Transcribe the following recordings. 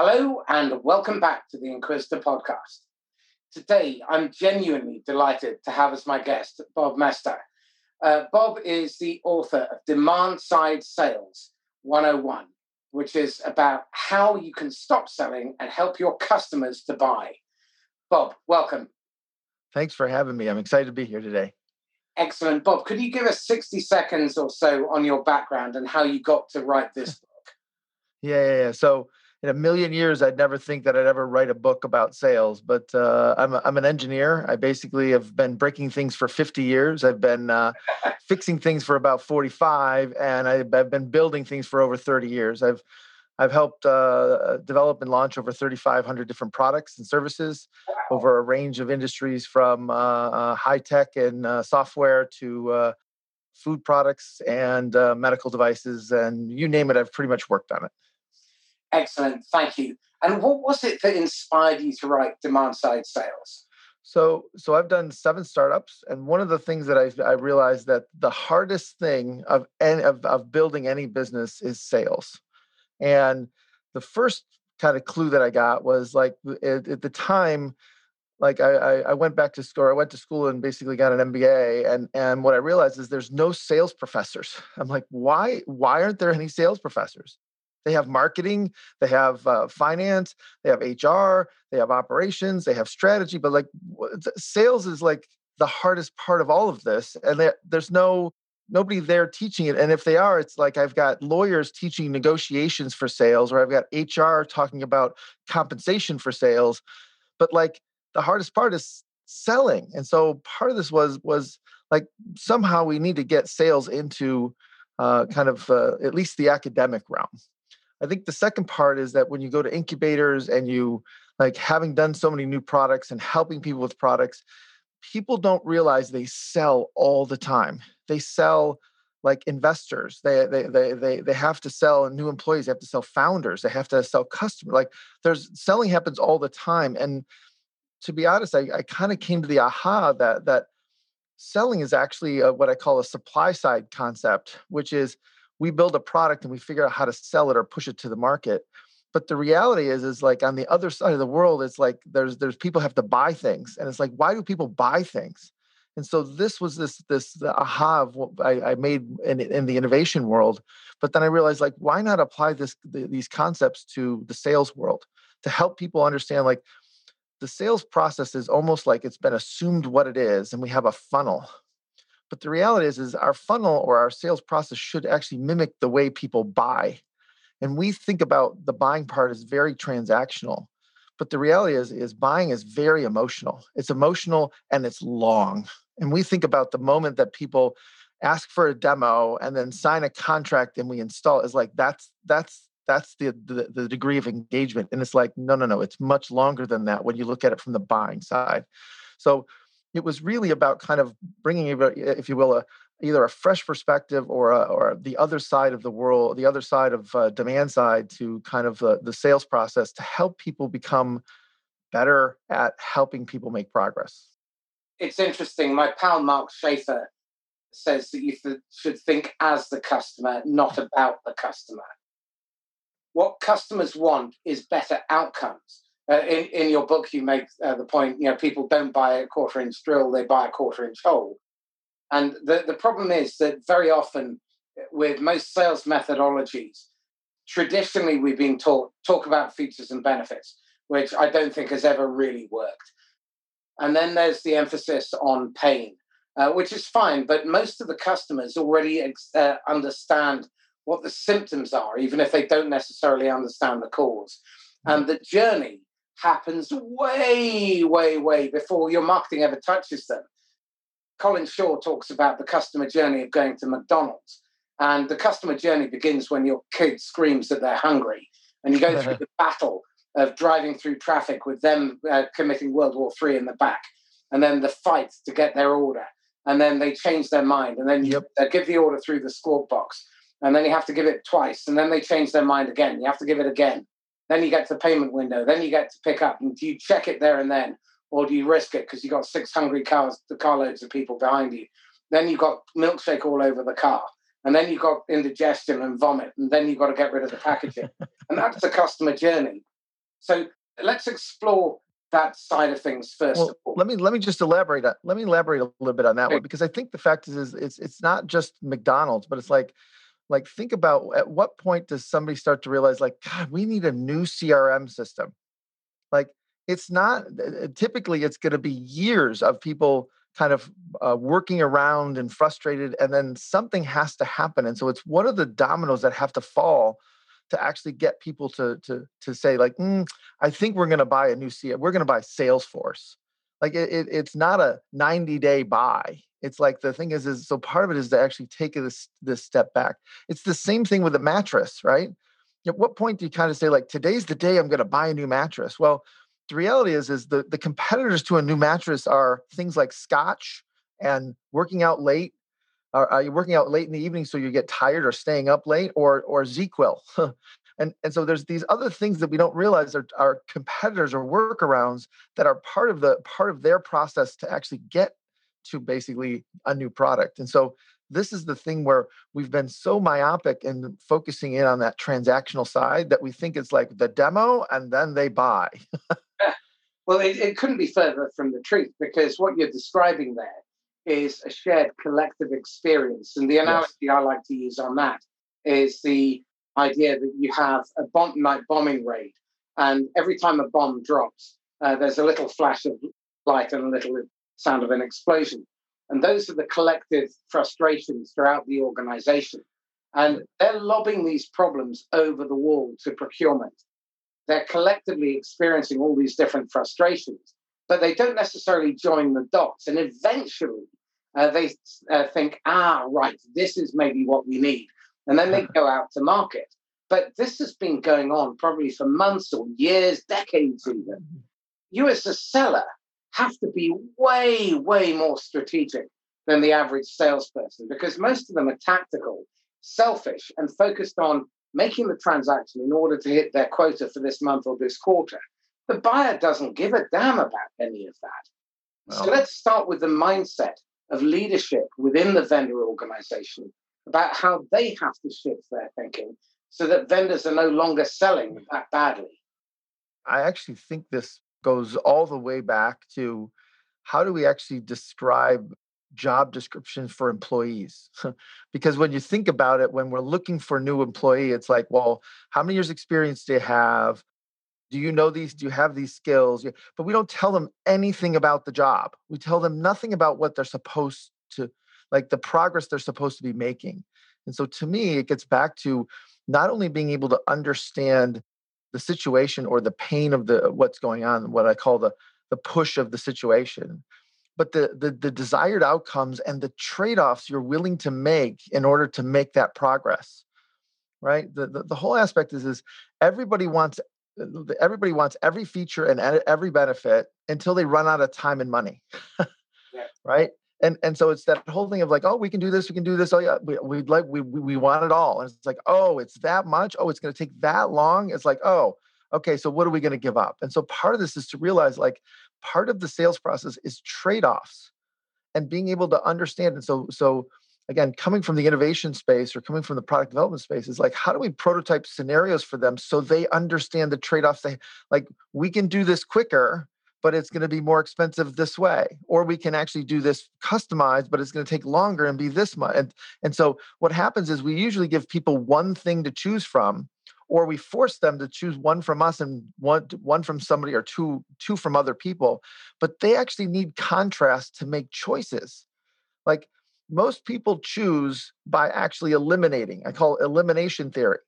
Hello and welcome back to the Inquisitor podcast. Today, I'm genuinely delighted to have as my guest, Bob Mester. Bob is the author of Demand Side Sales 101, which is about how you can stop selling and help your customers to buy. Bob, welcome. Thanks for having me. I'm excited to be here today. Excellent. Bob, could you give us 60 seconds or so on your background and how you got to write this book? Yeah. So, in a million years, I'd never think that I'd ever write a book about sales, but I'm an engineer. I basically have been breaking things for 50 years. I've been fixing things for about 45, and I've been building things for over 30 years. I've helped develop and launch over 3,500 different products and services over a range of industries, from high tech and software to food products and medical devices, and you name it, I've pretty much worked on it. Excellent. Thank you. And what was it that inspired you to write Demand-Side Sales? So I've done 7 startups. And one of the things that I realized that the hardest thing of building any business is sales. And the first kind of clue that I got was, like, at the time, like I went back to school. I went to school and basically got an MBA. And what I realized is there's no sales professors. I'm like, why aren't there any sales professors? They have marketing, they have finance, they have HR, they have operations, they have strategy. But, like, sales is like the hardest part of all of this, and there's nobody there teaching it. And if they are, it's like I've got lawyers teaching negotiations for sales, or I've got HR talking about compensation for sales. But, like, the hardest part is selling. And so part of this was like, somehow we need to get sales into at least the academic realm. I think the second part is that when you go to incubators and you, like, having done so many new products and helping people with products, people don't realize they sell all the time. They sell like investors. They have to sell new employees. They have to sell founders. They have to sell customers. Like, there's selling happens all the time. And to be honest, I kind of came to the aha that selling is actually what I call a supply side concept, which is, we build a product and we figure out how to sell it or push it to the market. But the reality is like, on the other side of the world, it's like there's people have to buy things. And it's like, why do people buy things? And so this was the aha of what I made in the innovation world. But then I realized, like, why not apply these concepts to the sales world to help people understand, like, the sales process is almost like it's been assumed what it is, and we have a funnel. But the reality is our funnel or our sales process should actually mimic the way people buy. And we think about the buying part as very transactional. But the reality is buying is very emotional. It's emotional and it's long. And we think about the moment that people ask for a demo and then sign a contract and we install it, is like that's the degree of engagement. And it's like, no, it's much longer than that when you look at it from the buying side. So it was really about kind of bringing, if you will, either a fresh perspective or the other side of the world, the other side of demand side to kind of the sales process to help people become better at helping people make progress. It's interesting. My pal Mark Schaefer says that you should think as the customer, not about the customer. What customers want is better outcomes. In your book, you make the point, you know, people don't buy a quarter-inch drill, they buy a quarter-inch hole. And the problem is that very often with most sales methodologies, traditionally we've been taught, talk about features and benefits, which I don't think has ever really worked. And then there's the emphasis on pain, which is fine, but most of the customers already understand what the symptoms are, even if they don't necessarily understand the cause. And the journey happens way, way, way before your marketing ever touches them. Colin Shaw talks about the customer journey of going to McDonald's. And the customer journey begins when your kid screams that they're hungry. And you go through the battle of driving through traffic with them committing World War III in the back. And then the fight to get their order. And then they change their mind. And then you give the order through the squawk box. And then you have to give it twice. And then they change their mind again. You have to give it again. Then you get to the payment window. Then you get to pick up. And do you check it there and then? Or do you risk it because you got 6 hungry carloads of people behind you? Then you've got milkshake all over the car. And then you've got indigestion and vomit. And then you've got to get rid of the packaging. And that's the customer journey. So let's explore that side of things first. Well, of all. Let me just elaborate. Let me elaborate a little bit on that one, because I think the fact is it's not just McDonald's, but it's like think about at what point does somebody start to realize like, God, we need a new CRM system. Like it's not typically it's going to be years of people kind of working around and frustrated, and then something has to happen. And so it's what are the dominoes that have to fall to actually get people to say like, I think we're going to buy a new CRM. We're going to buy Salesforce. Like it's not a 90-day buy. It's like the thing is so part of it is to actually take this step back. It's the same thing with a mattress, right? At what point do you kind of say like, today's the day I'm going to buy a new mattress? Well, the reality is the competitors to a new mattress are things like Scotch and working out late. Are you working out late in the evening so you get tired, or staying up late, or ZQL? and so there's these other things that we don't realize are competitors or workarounds that are part of their process to actually get to basically a new product. And so this is the thing where we've been so myopic in focusing in on that transactional side that we think it's like the demo and then they buy. Well, it couldn't be further from the truth, because what you're describing there is a shared collective experience. And the analogy I like to use on that is the idea that you have a night bombing raid, and every time a bomb drops, there's a little flash of light and a little sound of an explosion. And those are the collective frustrations throughout the organization. And they're lobbing these problems over the wall to procurement. They're collectively experiencing all these different frustrations, but they don't necessarily join the dots. And eventually they think, right, this is maybe what we need. And then they go out to market. But this has been going on probably for months or years, decades even. You as a seller have to be way, way more strategic than the average salesperson, because most of them are tactical, selfish, and focused on making the transaction in order to hit their quota for this month or this quarter. The buyer doesn't give a damn about any of that. Wow. So let's start with the mindset of leadership within the vendor organization about how they have to shift their thinking so that vendors are no longer selling that badly. I actually think this goes all the way back to how do we actually describe job descriptions for employees? Because when you think about it, when we're looking for a new employee, it's like, well, how many years experience do you have? Do you know these? Do you have these skills? But we don't tell them anything about the job. We tell them nothing about what they're supposed to, like the progress they're supposed to be making. And so to me, it gets back to not only being able to understand the situation or the pain of what's going on, what I call the push of the situation, but the desired outcomes and the trade-offs you're willing to make in order to make that progress, right? The whole aspect is everybody wants every feature and every benefit until they run out of time and money, right? And so it's that whole thing of like, oh, we can do this. Oh yeah, we want it all. And it's like, oh, it's that much. Oh, it's going to take that long. It's like, oh, okay. So what are we going to give up? And so part of this is to realize like part of the sales process is trade-offs and being able to understand. And so again, coming from the innovation space or coming from the product development space is like, how do we prototype scenarios for them so they understand the trade-offs? Like we can do this quicker, but it's going to be more expensive this way, or we can actually do this customized, but it's going to take longer and be this much. And so what happens is we usually give people one thing to choose from, or we force them to choose one from us and one from somebody, or two from other people, but they actually need contrast to make choices. Like most people choose by actually eliminating. I call it elimination theory.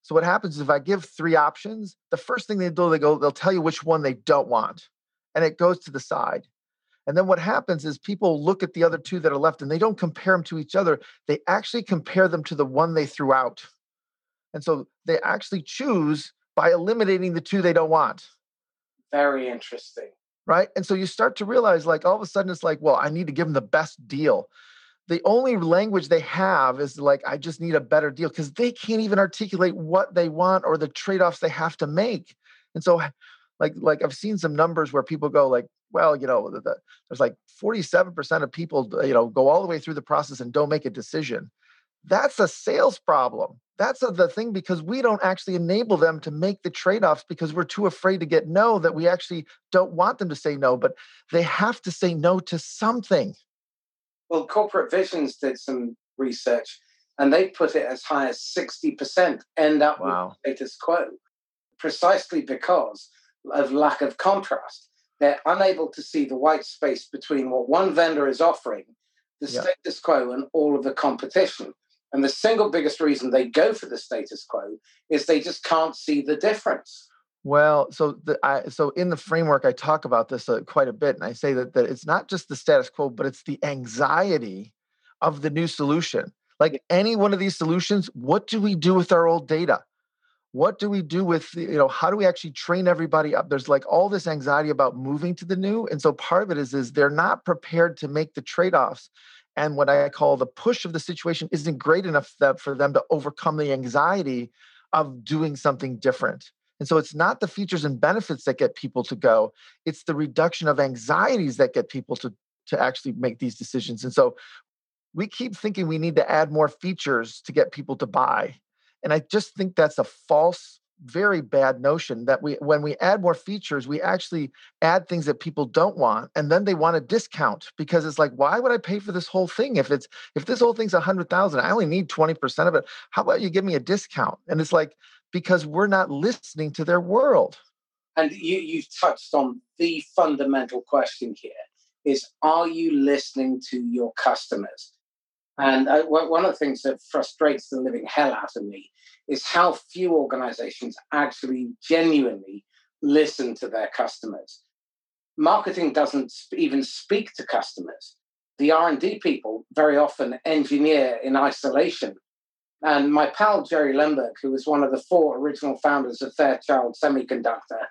So what happens is if I give three options, the first thing they do, they'll tell you which one they don't want. And it goes to the side. And then what happens is people look at the other two that are left and they don't compare them to each other. They actually compare them to the one they threw out. And so they actually choose by eliminating the two they don't want. Very interesting. Right? And so you start to realize like all of a sudden it's like, well, I need to give them the best deal. The only language they have is like, I just need a better deal, because they can't even articulate what they want or the trade-offs they have to make. And so Like I've seen some numbers where people go like, well, you know, there's like 47% of people, you know, go all the way through the process and don't make a decision. That's a sales problem. That's the thing, because we don't actually enable them to make the trade-offs because we're too afraid to get no, that we actually don't want them to say no, but they have to say no to something. Well, Corporate Visions did some research and they put it as high as 60% end up with the status quo, precisely because of lack of contrast. They're unable to see the white space between what one vendor is offering, the status quo, and all of the competition. And the single biggest reason they go for the status quo is they just can't see the difference. Well, so in the framework, I talk about this quite a bit. And I say that it's not just the status quo, but it's the anxiety of the new solution. Like any one of these solutions, what do we do with our old data? What do we do with, how do we actually train everybody up? There's like all this anxiety about moving to the new. And so part of it is they're not prepared to make the trade-offs. And what I call the push of the situation isn't great enough that for them to overcome the anxiety of doing something different. And so it's not the features and benefits that get people to go. It's the reduction of anxieties that get people to actually make these decisions. And so we keep thinking we need to add more features to get people to buy. And I just think that's a false, very bad notion that when we add more features, we actually add things that people don't want. And then they want a discount because it's like, why would I pay for this whole thing? If this whole thing's 100,000, I only need 20% of it. How about you give me a discount? And it's like, because we're not listening to their world. And you've touched on the fundamental question here is, are you listening to your customers? And one of the things that frustrates the living hell out of me is how few organizations actually genuinely listen to their customers. Marketing doesn't even speak to customers. The R&D people very often engineer in isolation. And my pal, Jerry Lemberg, who was one of the four original founders of Fairchild Semiconductor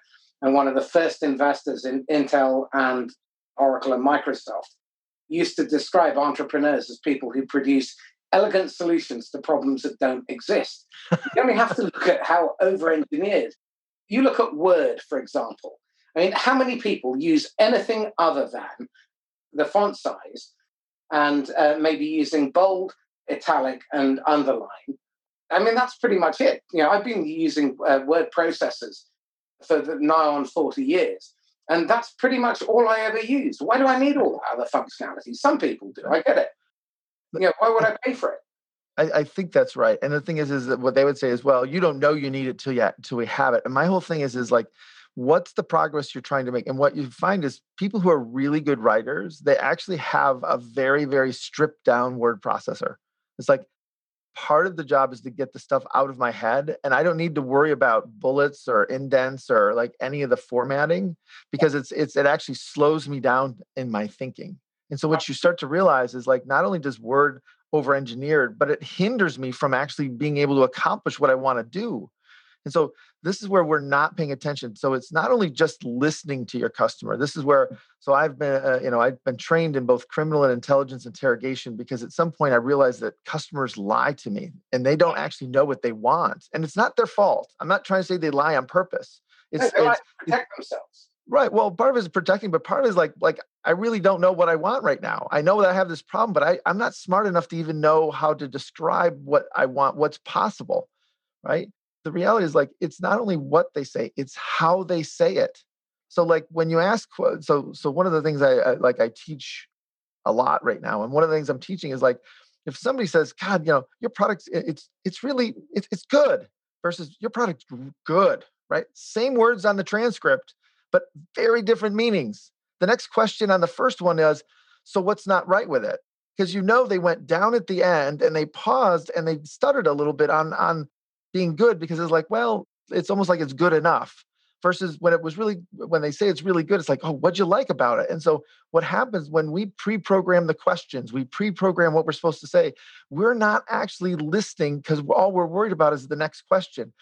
and one of the first investors in Intel and Oracle and Microsoft, used to describe entrepreneurs as people who produce elegant solutions to problems that don't exist. You only have to look at how over-engineered. You look at Word, for example. I mean, how many people use anything other than the font size and maybe using bold, italic, and underline? I mean, that's pretty much it. You know, I've been using word processors for nigh on 40 years. And that's pretty much all I ever use. Why do I need all that other functionality? Some people do. I get it. Why would I pay for it? I think that's right. And the thing is that what they would say is, well, you don't know you need it till we have it. And my whole thing is like, what's the progress you're trying to make? And what you find is people who are really good writers, they actually have a very, very stripped down word processor. It's like, part of the job is to get the stuff out of my head. And I don't need to worry about bullets or indents or like any of the formatting because it actually slows me down in my thinking. And so what you start to realize is like, not only does Word over-engineered, but it hinders me from actually being able to accomplish what I want to do. And so this is where we're not paying attention. So it's not only just listening to your customer. This is where, so I've been, I've been trained in both criminal and intelligence interrogation because at some point I realized that customers lie to me and they don't actually know what they want. And it's not their fault. I'm not trying to say they lie on purpose. They lie to protect themselves. Right. Well, part of it is protecting, but part of it is like, I really don't know what I want right now. I know that I have this problem, but I'm not smart enough to even know how to describe what I want, what's possible, right? The reality is like, it's not only what they say, it's how they say it. So like when you ask, so one of the things I teach a lot right now. And one of the things I'm teaching is like, if somebody says, God, your product, it's good versus your product good, right? Same words on the transcript, but very different meanings. The next question on the first one is, so what's not right with it? Because they went down at the end and they paused and they stuttered a little bit on being good because it's like, well, it's almost like it's good enough versus when they say it's really good, it's like, oh, what'd you like about it? And so what happens when we pre-program the questions, we pre-program what we're supposed to say, we're not actually listening because all we're worried about is the next question.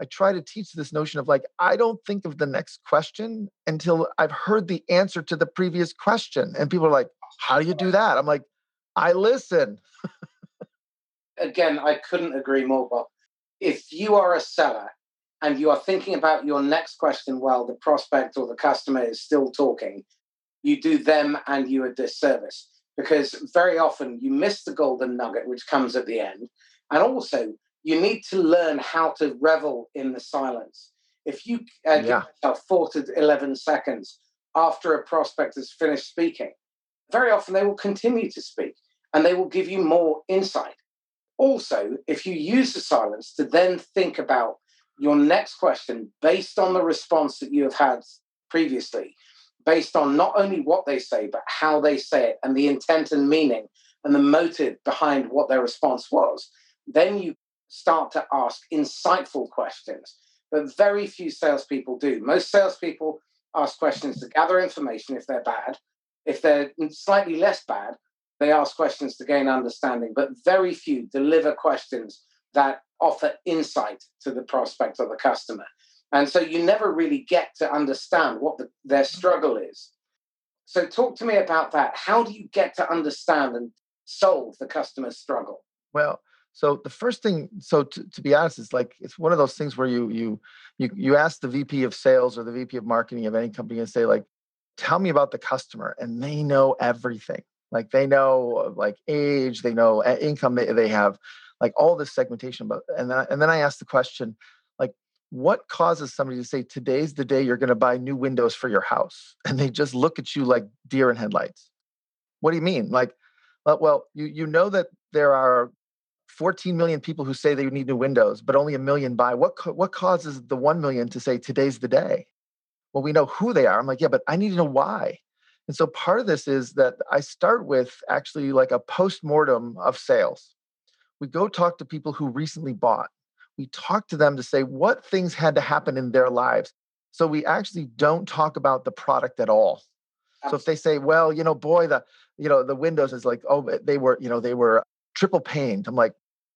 I try to teach this notion of like, I don't think of the next question until I've heard the answer to the previous question. And people are like, how do you do that? I'm like, I listen. Again, I couldn't agree more, Bob. If you are a seller and you are thinking about your next question while the prospect or the customer is still talking, you do them and you a disservice because very often you miss the golden nugget, which comes at the end. And also You need to learn how to revel in the silence. If you give yourself 4 to 11 seconds after a prospect has finished speaking, very often they will continue to speak and they will give you more insight. Also, if you use the silence to then think about your next question based on the response that you have had previously, based on not only what they say, but how they say it and the intent and meaning and the motive behind what their response was, then you start to ask insightful questions. But very few salespeople do. Most salespeople ask questions to gather information if they're bad. If they're slightly less bad, they ask questions to gain understanding, but very few deliver questions that offer insight to the prospect or the customer. And so you never really get to understand what their struggle is. So talk to me about that. How do you get to understand and solve the customer's struggle? Well, so the first thing, to be honest, it's like, it's one of those things where you ask the VP of sales or the VP of marketing of any company and say, like, tell me about the customer, and they know everything. Like, they know age, they know income, they have like all this segmentation. But and then I asked the question, like, what causes somebody to say, today's the day you're going to buy new windows for your house? And they just look at you like deer in headlights. What do you mean? Like, well, you know that there are 14 million people who say they need new windows, but only 1 million buy. What causes the 1 million to say today's the day? Well, we know who they are. I'm like, yeah, but I need to know why. And so part of this is that I start with actually like a postmortem of sales. We go talk to people who recently bought. We talk to them to say what things had to happen in their lives. So we actually don't talk about the product at all. So if they say, well, the windows is like, oh, they were triple paned. I'm like,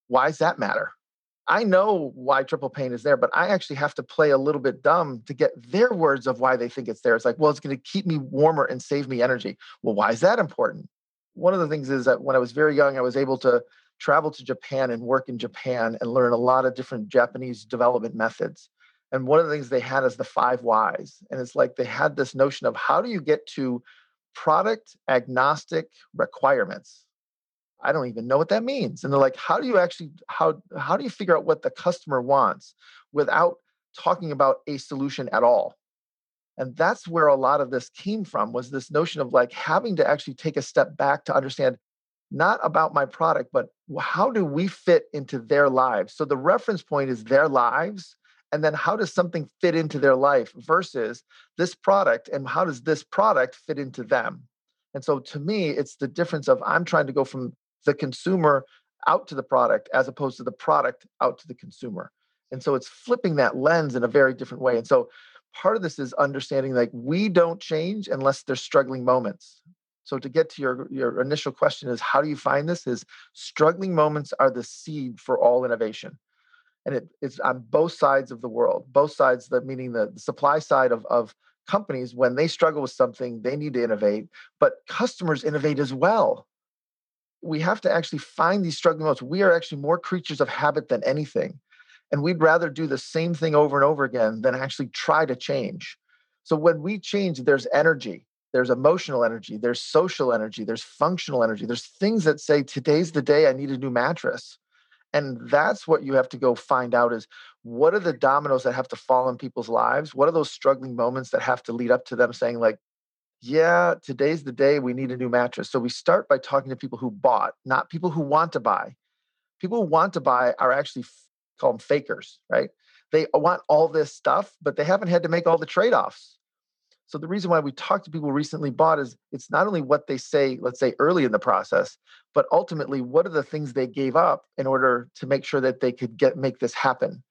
why does that matter? I know why triple pane is there, but I actually have to play a little bit dumb to get their words of why they think it's there. It's like, well, it's going to keep me warmer and save me energy. Well, why is that important? One of the things is that when I was very young, I was able to travel to Japan and work in Japan and learn a lot of different Japanese development methods. And one of the things they had is the 5 Whys. And it's like they had this notion of how do you get to product agnostic requirements? I don't even know what that means. And they're like, how do you actually, how do you figure out what the customer wants without talking about a solution at all? And that's where a lot of this came from, was this notion of like having to actually take a step back to understand not about my product, but how do we fit into their lives? So the reference point is their lives. And then how does something fit into their life versus this product? And how does this product fit into them? And so to me, it's the difference of I'm trying to go from the consumer out to the product as opposed to the product out to the consumer. And so it's flipping that lens in a very different way. And so part of this is understanding like we don't change unless there's struggling moments. So to get to your initial question is how do you find this? Is struggling moments are the seed for all innovation. And it's on both sides of the world, both sides, that meaning the supply side of companies, when they struggle with something, they need to innovate, but customers innovate as well. We have to actually find these struggling moments. We are actually more creatures of habit than anything. And we'd rather do the same thing over and over again than actually try to change. So when we change, there's energy, there's emotional energy, there's social energy, there's functional energy. There's things that say, today's the day I need a new mattress. And that's what you have to go find out is what are the dominoes that have to fall in people's lives? What are those struggling moments that have to lead up to them saying like, yeah, today's the day we need a new mattress. So we start by talking to people who bought, not people who want to buy. People who want to buy are actually, call them fakers, right? They want all this stuff, but they haven't had to make all the trade-offs. So the reason why we talk to people who recently bought is it's not only what they say, let's say early in the process, but ultimately what are the things they gave up in order to make sure that they could make this happen?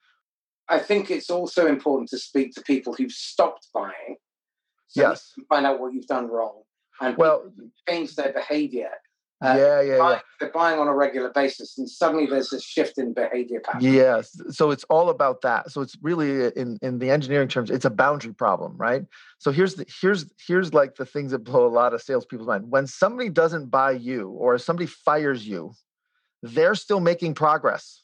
I think it's also important to speak to people who've stopped buying. So yes. Find out what you've done wrong and change their behavior. They're buying on a regular basis and suddenly there's a shift in behavior pattern. Yes. So it's all about that. So it's really in the engineering terms, it's a boundary problem, right? So here's like the things that blow a lot of salespeople's mind. When somebody doesn't buy you or somebody fires you, they're still making progress.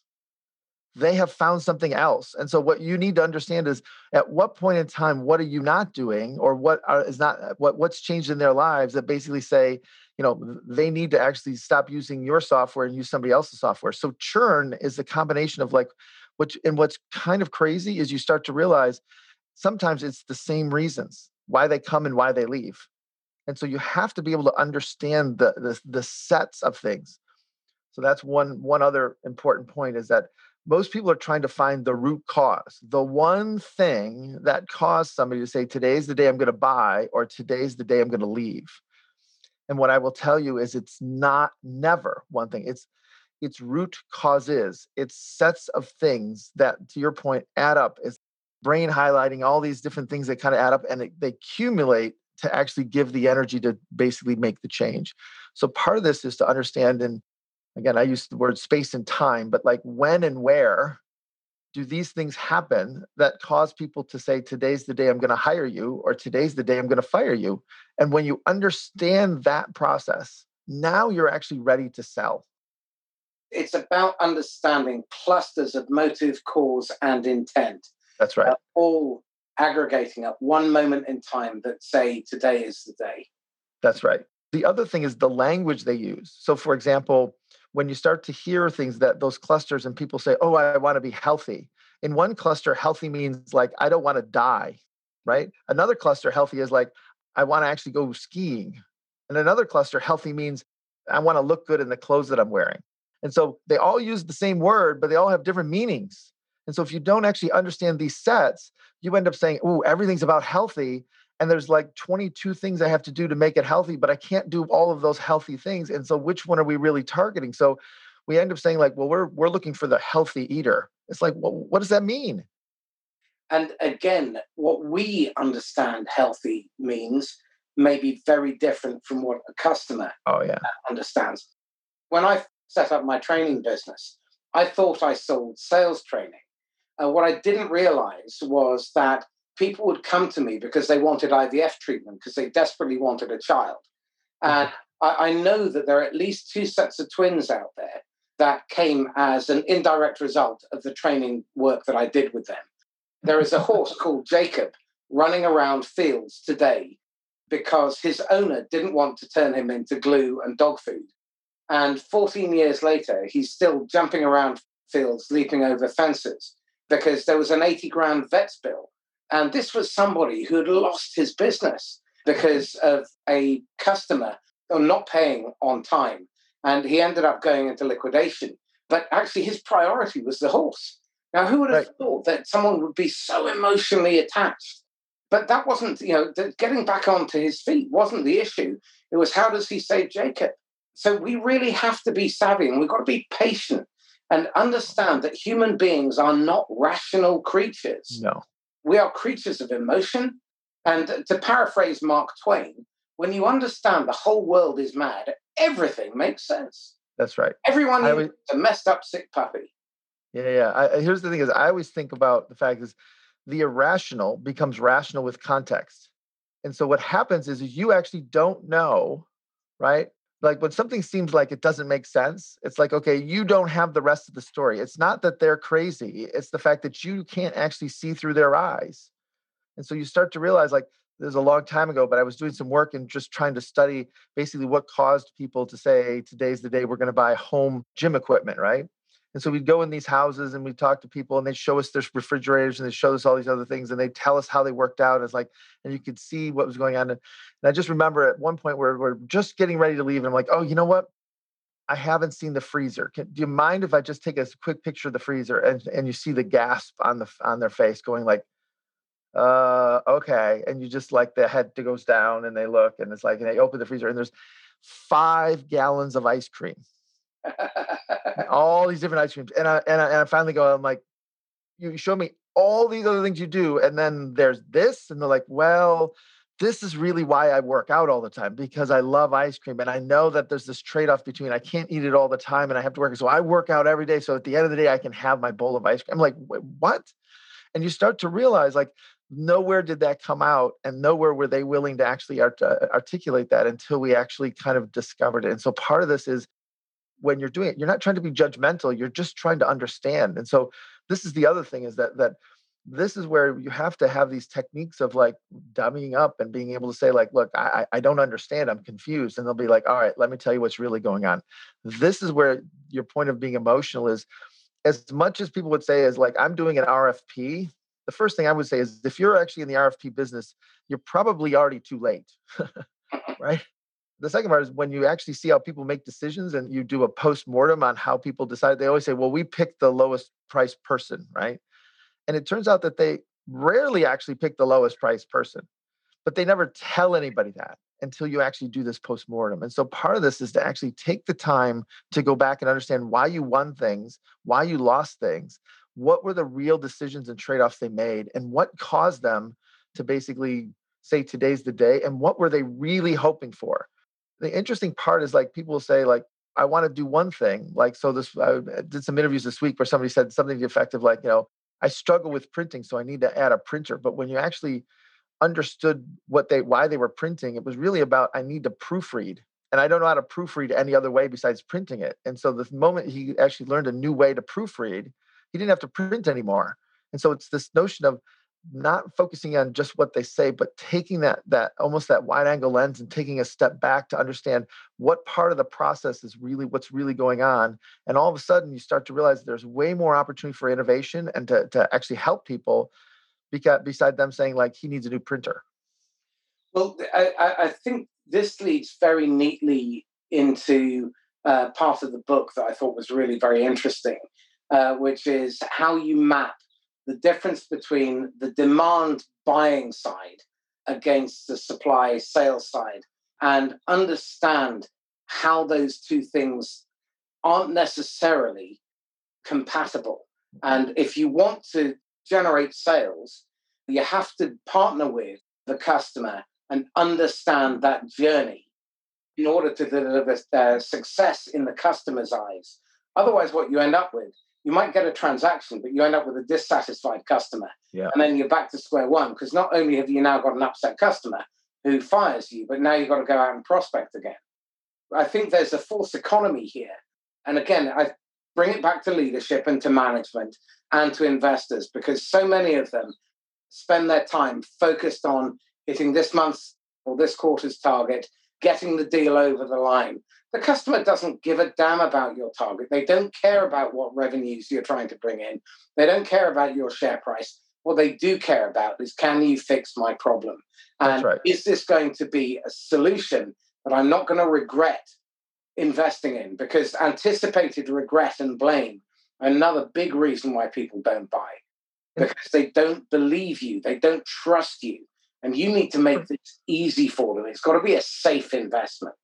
they have found something else. And so what you need to understand is at what point in time, what are you not doing, or what's changed in their lives that basically say, you know, they need to actually stop using your software and use somebody else's software. So churn is the combination of like, what's kind of crazy is you start to realize sometimes it's the same reasons why they come and why they leave. And so you have to be able to understand the sets of things. So that's one other important point is that most people are trying to find the root cause, the one thing that caused somebody to say, today's the day I'm going to buy, or today's the day I'm going to leave. And what I will tell you is it's not never one thing. It's root causes. It's sets of things that, to your point, add up. It's brain highlighting all these different things that kind of add up, and they accumulate to actually give the energy to basically make the change. So part of this is to understand, and again, I use the word space and time, but like when and where do these things happen that cause people to say, today's the day I'm going to hire you, or today's the day I'm going to fire you. And when you understand that process, now you're actually ready to sell. It's about understanding clusters of motive, cause, and intent. That's right. All aggregating up one moment in time that say today is the day. That's right. The other thing is the language they use. So for example, when you start to hear things that those clusters and people say, oh, I want to be healthy. In one cluster, healthy means like, I don't want to die, right? Another cluster, healthy is like, I want to actually go skiing. And another cluster, healthy means I want to look good in the clothes that I'm wearing. And so they all use the same word, but they all have different meanings. And so if you don't actually understand these sets, you end up saying, oh, everything's about healthy. And there's like 22 things I have to do to make it healthy, but I can't do all of those healthy things. And so which one are we really targeting? So we end up saying like, well, we're looking for the healthy eater. It's like, well, what does that mean? And again, what we understand healthy means may be very different from what a customer understands. When I set up my training business, I thought I sold sales training. What I didn't realize was that people would come to me because they wanted IVF treatment, because they desperately wanted a child. And I know that there are at least two sets of twins out there that came as an indirect result of the training work that I did with them. There is a horse called Jacob running around fields today because his owner didn't want to turn him into glue and dog food. And 14 years later, he's still jumping around fields, leaping over fences, because there was an 80 grand vet's bill. And this was somebody who had lost his business because of a customer not paying on time. And he ended up going into liquidation. But actually, his priority was the horse. Now, who would have thought that someone would be so emotionally attached? But that wasn't, you know, getting back onto his feet wasn't the issue. It was, how does he save Jacob? So we really have to be savvy, and we've got to be patient and understand that human beings are not rational creatures. No. We are creatures of emotion. And to paraphrase Mark Twain, when you understand the whole world is mad, everything makes sense. That's right. Everyone is a messed up sick puppy. Yeah. Here's the thing is, I always think about the fact is the irrational becomes rational with context. And so what happens is you actually don't know, right? Like when something seems like it doesn't make sense, it's like, okay, you don't have the rest of the story. It's not that they're crazy. It's the fact that you can't actually see through their eyes. And so you start to realize, like, there's a long time ago, but I was doing some work and just trying to study basically what caused people to say, today's the day we're going to buy home gym equipment, right? And so we'd go in these houses and we'd talk to people, and they'd show us their refrigerators, and they'd show us all these other things, and they'd tell us how they worked out. It's like, and you could see what was going on. And I just remember at one point where we're just getting ready to leave, and I'm like, oh, you know what? I haven't seen the freezer. Do you mind if I just take a quick picture of the freezer? And you see the gasp on their face going like, okay. And you just like the head goes down, and they look, and it's like, and they open the freezer, and there's 5 gallons of ice cream. All these different ice creams. And I finally go, I'm like, you show me all these other things you do. And then there's this. And they're like, well, this is really why I work out all the time, because I love ice cream. And I know that there's this trade-off between I can't eat it all the time and I have to work. So I work out every day. So at the end of the day, I can have my bowl of ice cream. I'm like, what? And you start to realize like, nowhere did that come out, and nowhere were they willing to actually articulate that until we actually kind of discovered it. And so part of this is when you're doing it. You're not trying to be judgmental. You're just trying to understand. And so this is the other thing, is that this is where you have to have these techniques of like dummying up and being able to say like, look, I don't understand. I'm confused. And they'll be like, all right, let me tell you what's really going on. This is where your point of being emotional is, as much as people would say is like, I'm doing an RFP. The first thing I would say is if you're actually in the RFP business, you're probably already too late, right? The second part is when you actually see how people make decisions and you do a post-mortem on how people decide, they always say, well, we picked the lowest priced person, right? And it turns out that they rarely actually pick the lowest priced person, but they never tell anybody that until you actually do this post-mortem. And so part of this is to actually take the time to go back and understand why you won things, why you lost things, what were the real decisions and trade-offs they made, and what caused them to basically say today's the day, and what were they really hoping for? The interesting part is like people say like, I want to do one thing. Like, so I did some interviews this week where somebody said something to the effect of like, you know, I struggle with printing, so I need to add a printer. But when you actually understood why they were printing, it was really about, I need to proofread. And I don't know how to proofread any other way besides printing it. And so the moment he actually learned a new way to proofread, he didn't have to print anymore. And so it's this notion of not focusing on just what they say, but taking that almost that wide angle lens and taking a step back to understand what part of the process is really what's really going on. And all of a sudden you start to realize there's way more opportunity for innovation and to actually help people beside them saying like, he needs a new printer. Well, I think this leads very neatly into part of the book that I thought was really very interesting, which is how you map the difference between the demand buying side against the supply sales side, and understand how those two things aren't necessarily compatible. And if you want to generate sales, you have to partner with the customer and understand that journey in order to deliver success in the customer's eyes. Otherwise, what you end up with, you might get a transaction, but you end up with a dissatisfied customer. Yeah. And then you're back to square one, because not only have you now got an upset customer who fires you, but now you've got to go out and prospect again. I think there's a false economy here. And again, I bring it back to leadership and to management and to investors, because so many of them spend their time focused on hitting this month's or this quarter's target, getting the deal over the line. The customer doesn't give a damn about your target. They don't care about what revenues you're trying to bring in. They don't care about your share price. What they do care about is, can you fix my problem? And right, is this going to be a solution that I'm not going to regret investing in? Because anticipated regret and blame are another big reason why people don't buy. Because they don't believe you. They don't trust you. And you need to make this easy for them. It's got to be a safe investment.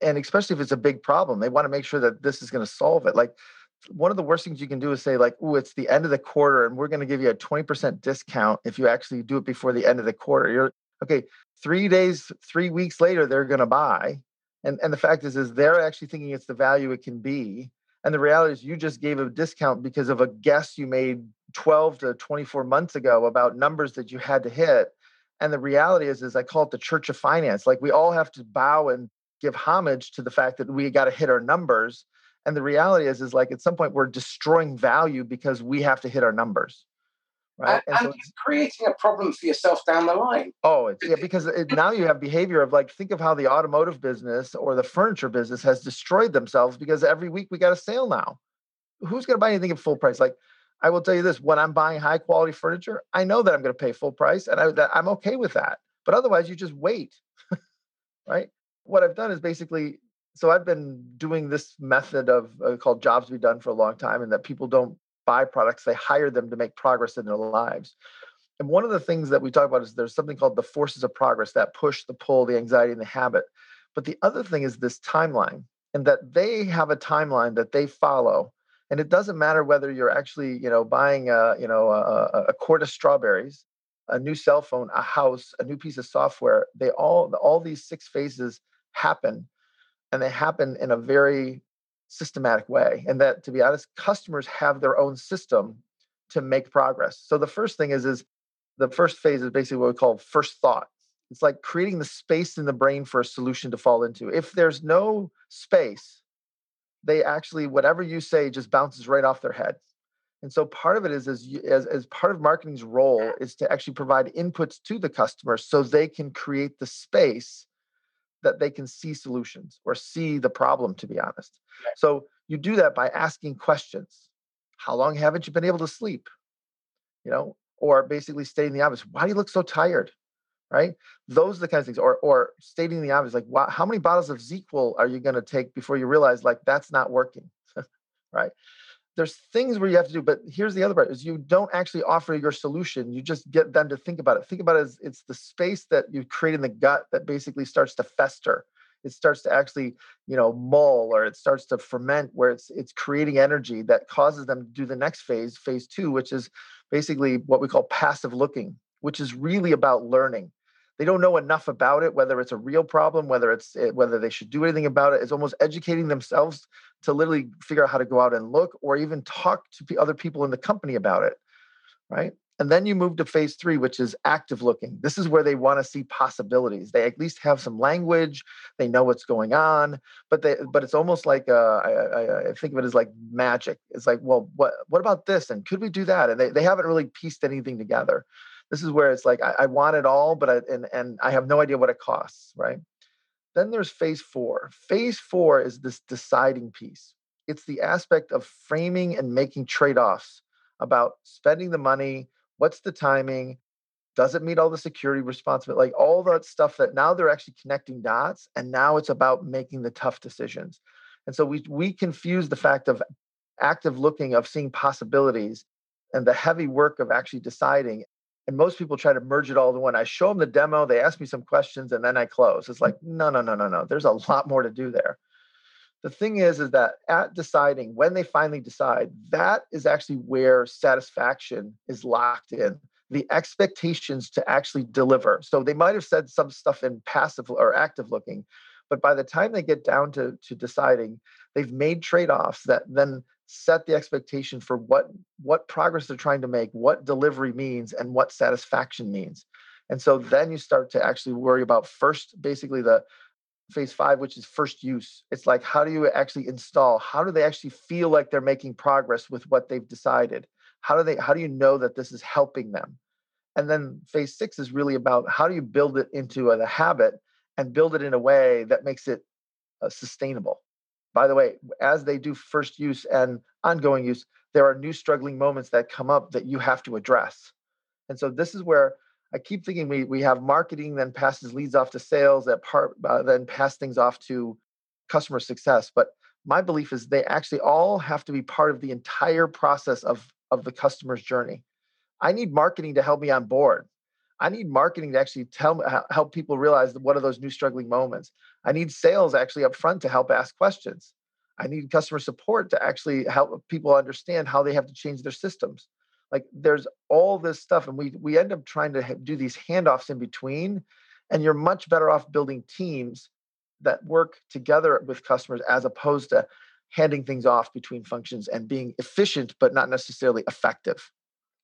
And especially if it's a big problem, they want to make sure that this is going to solve it. Like, one of the worst things you can do is say like, oh, it's the end of the quarter and we're going to give you a 20% discount if you actually do it before the end of the quarter. You're okay. 3 weeks later, they're going to buy. And the fact is they're actually thinking it's the value it can be. And the reality is you just gave a discount because of a guess you made 12 to 24 months ago about numbers that you had to hit. And the reality is I call it the church of finance. Like, we all have to bow and give homage to the fact that we got to hit our numbers. And the reality is like, at some point we're destroying value because we have to hit our numbers. Right? And so you're creating a problem for yourself down the line. Oh, it's, yeah, because now you have behavior of like, think of how the automotive business or the furniture business has destroyed themselves because every week we got a sale now. Who's going to buy anything at full price? Like, I will tell you this, when I'm buying high quality furniture, I know that I'm going to pay full price and I'm okay with that. But otherwise you just wait, right? What I've done is basically, so I've been doing this method of called jobs to be done for a long time, and that people don't buy products, they hire them to make progress in their lives. And one of the things that we talk about is there's something called the forces of progress, that push, the pull, the anxiety, and the habit. But the other thing is this timeline, and that they have a timeline that they follow. And it doesn't matter whether you're actually, you know, buying a quart of strawberries, a new cell phone, a house, a new piece of software. They all these six phases happen, and they happen in a very systematic way. And that, to be honest, customers have their own system to make progress. So the first thing is the first phase is basically what we call first thought. It's like creating the space in the brain for a solution to fall into. If there's no space, they actually, whatever you say just bounces right off their head. And so part of it is, as part of marketing's role is to actually provide inputs to the customer so they can create the space that they can see solutions or see the problem, to be honest. So you do that by asking questions. How long haven't you been able to sleep? You know, or basically stating the obvious. Why do you look so tired? Right? Those are the kinds of things, or stating the obvious, like, wow, how many bottles of ZQL are you going to take before you realize, like, that's not working, right? There's things where you have to do, but here's the other part, is you don't actually offer your solution. You just get them to think about it. Think about it as it's the space that you create in the gut that basically starts to fester. It starts to actually, you know, mull, or it starts to ferment, where it's creating energy that causes them to do the next phase, phase two, which is basically what we call passive looking, which is really about learning. They don't know enough about it, whether it's a real problem, whether they should do anything about it. It's almost educating themselves to literally figure out how to go out and look, or even talk to other people in the company about it, right? And then you move to phase three, which is active looking. This is where they want to see possibilities. They at least have some language. They know what's going on, but it's almost like I think of it as like magic. It's like, well, what about this? And could we do that? And they haven't really pieced anything together. This is where it's like, I want it all, but I have no idea what it costs, right? Then there's phase four. Phase four is this deciding piece. It's the aspect of framing and making trade-offs about spending the money, what's the timing, does it meet all the security responsibility, like all that stuff that now they're actually connecting dots, and now it's about making the tough decisions. And so we confuse the fact of active looking, of seeing possibilities, and the heavy work of actually deciding. And most people try to merge it all into one. I show them the demo, they ask me some questions, and then I close. It's like, no. There's a lot more to do there. The thing is that at deciding, when they finally decide, that is actually where satisfaction is locked in, the expectations to actually deliver. So they might have said some stuff in passive or active looking, but by the time they get down to deciding, they've made trade-offs that then set the expectation for what progress they're trying to make, what delivery means, and what satisfaction means. And so then you start to actually worry about first, basically the phase five, which is first use. It's like, how do you actually install? How do they actually feel like they're making progress with what they've decided? How do you know that this is helping them? And then phase six is really about how do you build it into a habit and build it in a way that makes it sustainable. By the way, as they do first use and ongoing use, there are new struggling moments that come up that you have to address. And so this is where I keep thinking we have marketing, then passes leads off to sales, then pass things off to customer success. But my belief is they actually all have to be part of the entire process of the customer's journey. I need marketing to help me on board. I need marketing to actually help people realize what are those new struggling moments. I need sales actually up front to help ask questions. I need customer support to actually help people understand how they have to change their systems. Like there's all this stuff, and we end up trying to do these handoffs in between, and you're much better off building teams that work together with customers as opposed to handing things off between functions and being efficient, but not necessarily effective.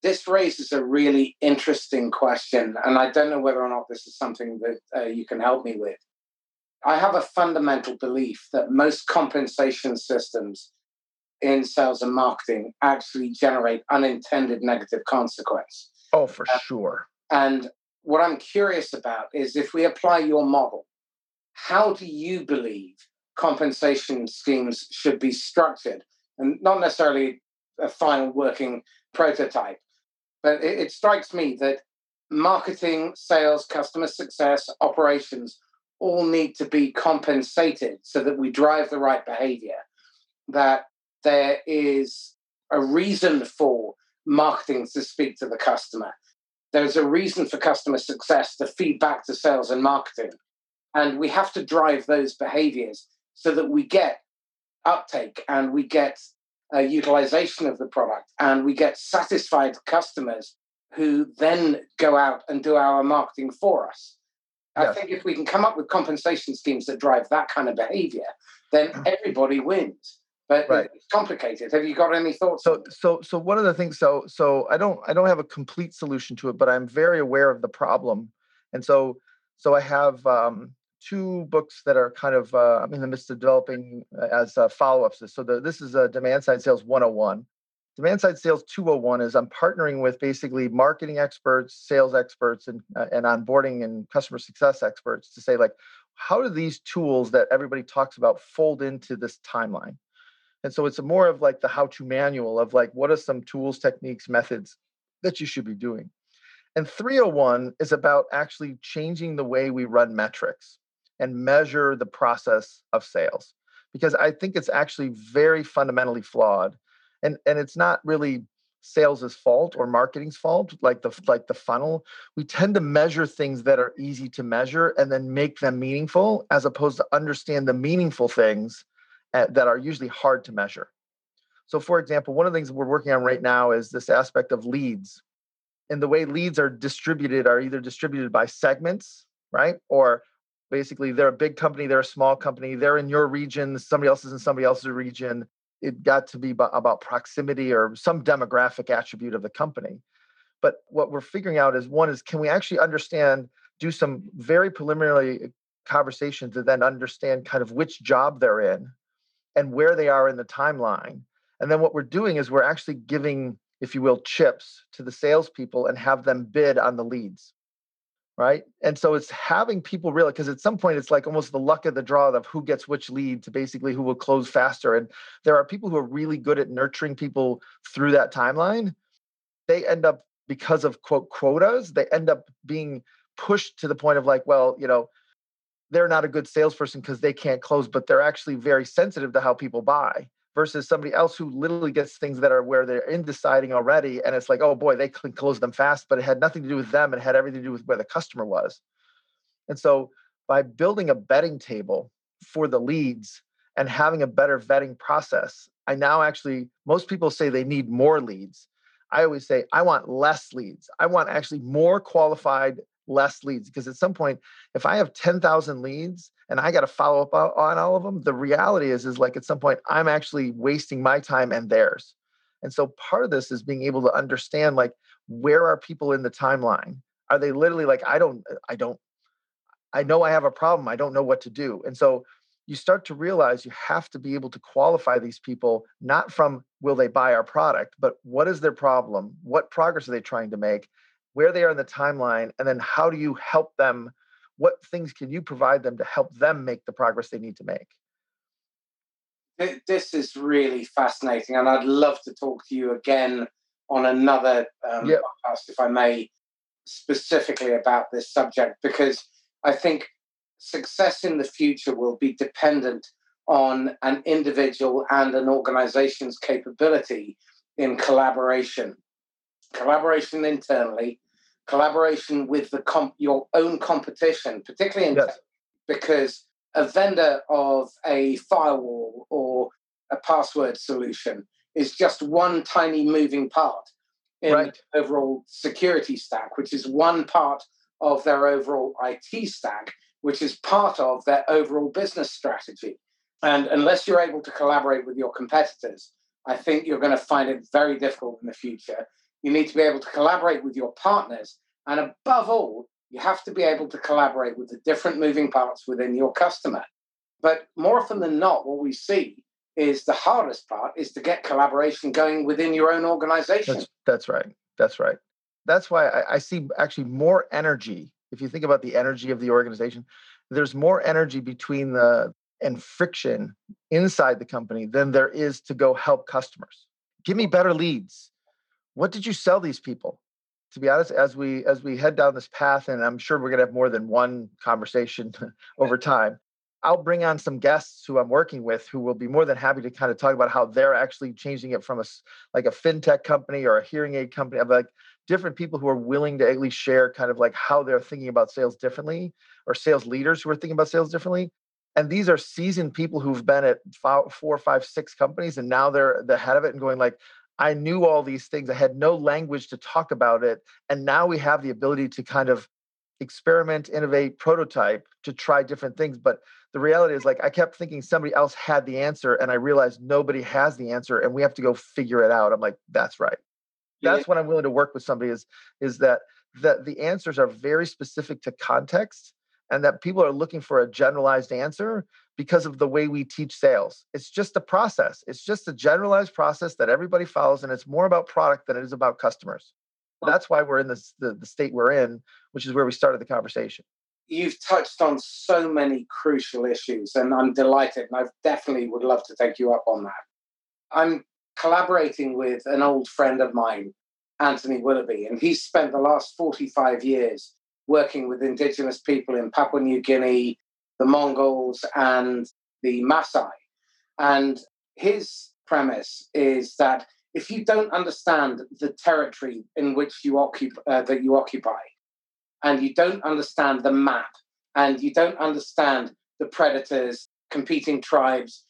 This raises a really interesting question, and I don't know whether or not this is something that you can help me with. I have a fundamental belief that most compensation systems in sales and marketing actually generate unintended negative consequence. Oh, for sure. And what I'm curious about is if we apply your model, how do you believe compensation schemes should be structured? And not necessarily a final working prototype. But it strikes me that marketing, sales, customer success, operations all need to be compensated so that we drive the right behavior, that there is a reason for marketing to speak to the customer. There's a reason for customer success to feed back to sales and marketing. And we have to drive those behaviors so that we get uptake and we get utilization of the product, and we get satisfied customers who then go out and do our marketing for us. Yes. I think if we can come up with compensation schemes that drive that kind of behavior, then everybody wins. But right. It's complicated. Have you got any thoughts? So one of the things. So I don't have a complete solution to it, but I'm very aware of the problem, and so I have two books that are kind of, I'm in the midst of developing as follow-ups. So this is Demand-Side Sales 101. Demand-Side Sales 201 is I'm partnering with basically marketing experts, sales experts, and onboarding and customer success experts to say, like, how do these tools that everybody talks about fold into this timeline? And so it's more of like the how-to manual of like, what are some tools, techniques, methods that you should be doing? And 301 is about actually changing the way we run metrics and measure the process of sales, because I think it's actually very fundamentally flawed. And it's not really sales' fault or marketing's fault, like the funnel. We tend to measure things that are easy to measure and then make them meaningful, as opposed to understand the meaningful things that are usually hard to measure. So for example, one of the things we're working on right now is this aspect of leads. And the way leads are distributed are either distributed by segments, right? Or basically they're a big company, they're a small company, they're in your region, somebody else is in somebody else's region. It got to be about proximity or some demographic attribute of the company. But what we're figuring out is, one is, can we actually understand, do some very preliminary conversations to then understand kind of which job they're in and where they are in the timeline. And then what we're doing is we're actually giving, if you will, chips to the salespeople and have them bid on the leads, right? And so it's having people realize, because at some point it's like almost the luck of the draw of who gets which lead to basically who will close faster. And there are people who are really good at nurturing people through that timeline. They end up, because of quote quotas, they end up being pushed to the point of like, well, you know, they're not a good salesperson because they can't close, but they're actually very sensitive to how people buy, versus somebody else who literally gets things that are where they're undeciding already. And it's like, oh boy, they can close them fast, but it had nothing to do with them. It had everything to do with where the customer was. And so by building a betting table for the leads and having a better vetting process, I now actually, most people say they need more leads. I always say, I want less leads. I want actually more qualified, less leads. Because at some point, if I have 10,000 leads and I got to follow up on all of them, the reality is like at some point, I'm actually wasting my time and theirs. And so part of this is being able to understand, like, where are people in the timeline? Are they literally like, I know I have a problem. I don't know what to do. And so you start to realize you have to be able to qualify these people, not from will they buy our product, but what is their problem? What progress are they trying to make? Where they are in the timeline, and then how do you help them? What things can you provide them to help them make the progress they need to make? This is really fascinating, and I'd love to talk to you again on another podcast, if I may, specifically about this subject, because I think success in the future will be dependent on an individual and an organization's capability in collaboration. Collaboration internally, collaboration with your own competition, particularly in tech, because a vendor of a firewall or a password solution is just one tiny moving part in the overall security stack, which is one part of their overall IT stack, which is part of their overall business strategy. And unless you're able to collaborate with your competitors, I think you're going to find it very difficult in the future. You need to be able to collaborate with your partners. And above all, you have to be able to collaborate with the different moving parts within your customer. But more often than not, what we see is the hardest part is to get collaboration going within your own organization. That's right. That's why I see actually more energy. If you think about the energy of the organization, there's more energy between and friction inside the company than there is to go help customers. Give me better leads. What did you sell these people? To be honest, as we head down this path, and I'm sure we're going to have more than one conversation over time, I'll bring on some guests who I'm working with who will be more than happy to kind of talk about how they're actually changing it from a fintech company or a hearing aid company, of like different people who are willing to at least share kind of like how they're thinking about sales differently, or sales leaders who are thinking about sales differently. And these are seasoned people who've been at 4, 5, 6 companies, and now they're the head of it and going like, I knew all these things. I had no language to talk about it. And now we have the ability to kind of experiment, innovate, prototype, to try different things. But the reality is, like, I kept thinking somebody else had the answer, and I realized nobody has the answer, and we have to go figure it out. I'm like, that's right. That's what I'm willing to work with somebody is that the answers are very specific to context and that people are looking for a generalized answer because of the way we teach sales. It's just a process. It's just a generalized process that everybody follows, and it's more about product than it is about customers. That's why we're in this, the state we're in, which is where we started the conversation. You've touched on so many crucial issues, and I'm delighted, and I definitely would love to take you up on that. I'm collaborating with an old friend of mine, Anthony Willoughby, and he's spent the last 45 years working with indigenous people in Papua New Guinea, the Mongols, and the Maasai. And his premise is that if you don't understand the territory in which you occupy, and you don't understand the map, and you don't understand the predators, competing tribes,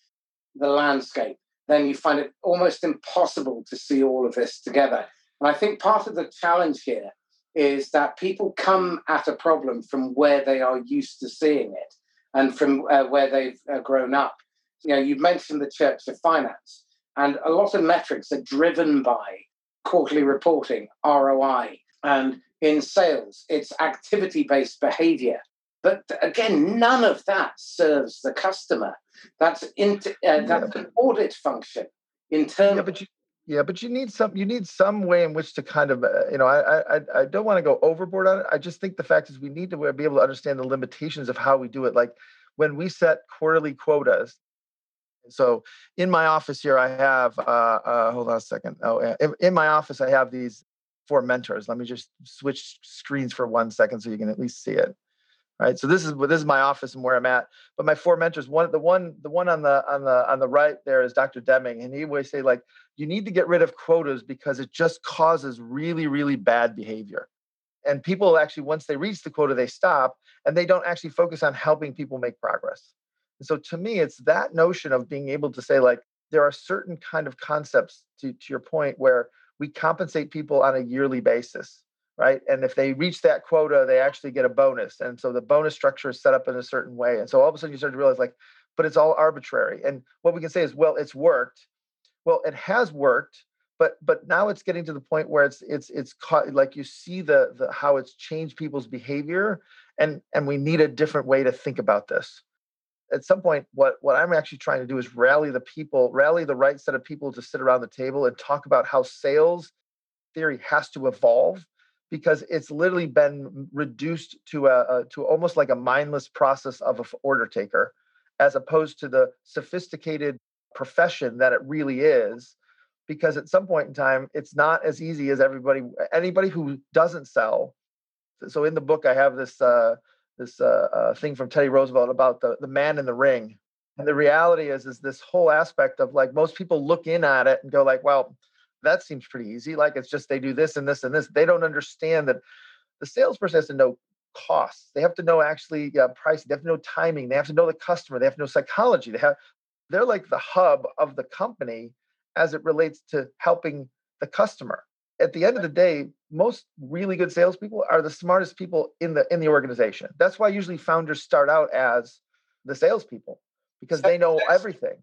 the landscape, then you find it almost impossible to see all of this together. And I think part of the challenge here is that people come at a problem from where they are used to seeing it and from where they've grown up. You know, you mentioned the Church of Finance, and a lot of metrics are driven by quarterly reporting, ROI, and in sales, it's activity-based behavior. But again, none of that serves the customer. That's an audit function in terms. Yeah, but you need some. You need some way in which to kind of, I don't want to go overboard on it. I just think the fact is we need to be able to understand the limitations of how we do it. Like when we set quarterly quotas. So in my office here, I have. Hold on a second. Oh, yeah. In my office, I have these four mentors. Let me just switch screens for 1 second so you can at least see it. Right. So this is my office and where I'm at. But my four mentors, the one on the right there is Dr. Deming. And he always say, like, you need to get rid of quotas because it just causes really, really bad behavior. And people actually, once they reach the quota, they stop and they don't actually focus on helping people make progress. And so to me, it's that notion of being able to say, like, there are certain kind of concepts to your point where we compensate people on a yearly basis. Right. And if they reach that quota, they actually get a bonus. And so the bonus structure is set up in a certain way. And so all of a sudden you start to realize, like, but it's all arbitrary. And what we can say is, well, it's worked. Well, it has worked, but now it's getting to the point where it's caught, like you see the how it's changed people's behavior, and we need a different way to think about this. At some point, what I'm actually trying to do is rally the right set of people to sit around the table and talk about how sales theory has to evolve. Because it's literally been reduced to a almost like a mindless process of an order taker, as opposed to the sophisticated profession that it really is. Because at some point in time, it's not as easy as anybody who doesn't sell. So in the book, I have this thing from Teddy Roosevelt about the man in the ring, and the reality is this whole aspect of, like, most people look in at it and go, like, well, that seems pretty easy. Like, it's just, they do this and this and this. They don't understand that the salesperson has to know costs. They have to know actually pricing. They have to know timing. They have to know the customer. They have to know psychology. They're like the hub of the company as it relates to helping the customer. At the end of the day, most really good salespeople are the smartest people in the organization. That's why usually founders start out as the salespeople, because they know everything.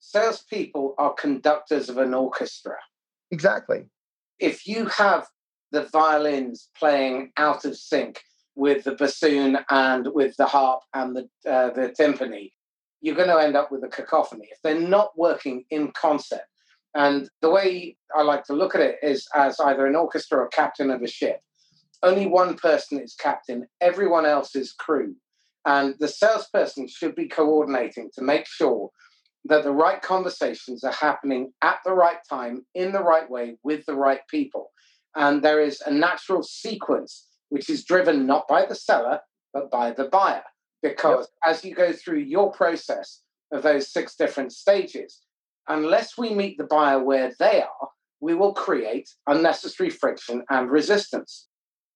Salespeople are conductors of an orchestra. Exactly. If you have the violins playing out of sync with the bassoon and with the harp and the timpani, you're going to end up with a cacophony if they're not working in concert. And the way I like to look at it is as either an orchestra or captain of a ship. Only one person is captain. Everyone else is crew. And the salesperson should be coordinating to make sure that the right conversations are happening at the right time, in the right way, with the right people. And there is a natural sequence, which is driven not by the seller, but by the buyer. Because as you go through your process of those 6 different stages, unless we meet the buyer where they are, we will create unnecessary friction and resistance.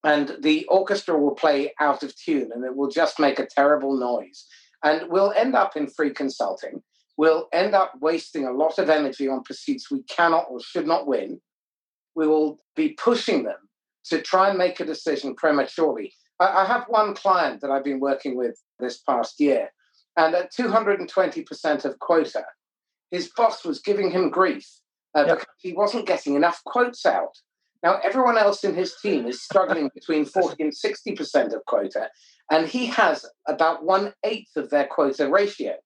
And the orchestra will play out of tune, and it will just make a terrible noise. And we'll end up in free consulting. We'll end up wasting a lot of energy on pursuits we cannot or should not win. We will be pushing them to try and make a decision prematurely. I have one client that I've been working with this past year, and at 220% of quota, his boss was giving him grief because he wasn't getting enough quotes out. Now, everyone else in his team is struggling between 40 and 60% of quota, and he has about 1/8 of their quota ratio.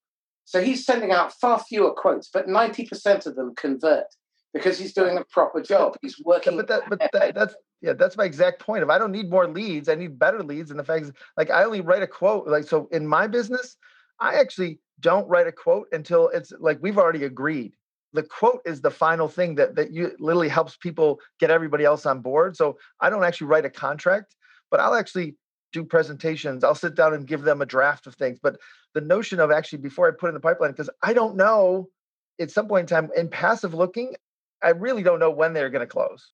So he's sending out far fewer quotes, but 90% of them convert because he's doing a proper job. He's working. That's my exact point. If I don't need more leads, I need better leads. And the fact is, like, I only write a quote. Like, so in my business, I actually don't write a quote until it's like we've already agreed. The quote is the final thing that you literally helps people get everybody else on board. So I don't actually write a contract, but I'll actually do presentations. I'll sit down and give them a draft of things. But the notion of actually before I put in the pipeline, because I don't know at some point in time in passive looking, I really don't know when they're going to close.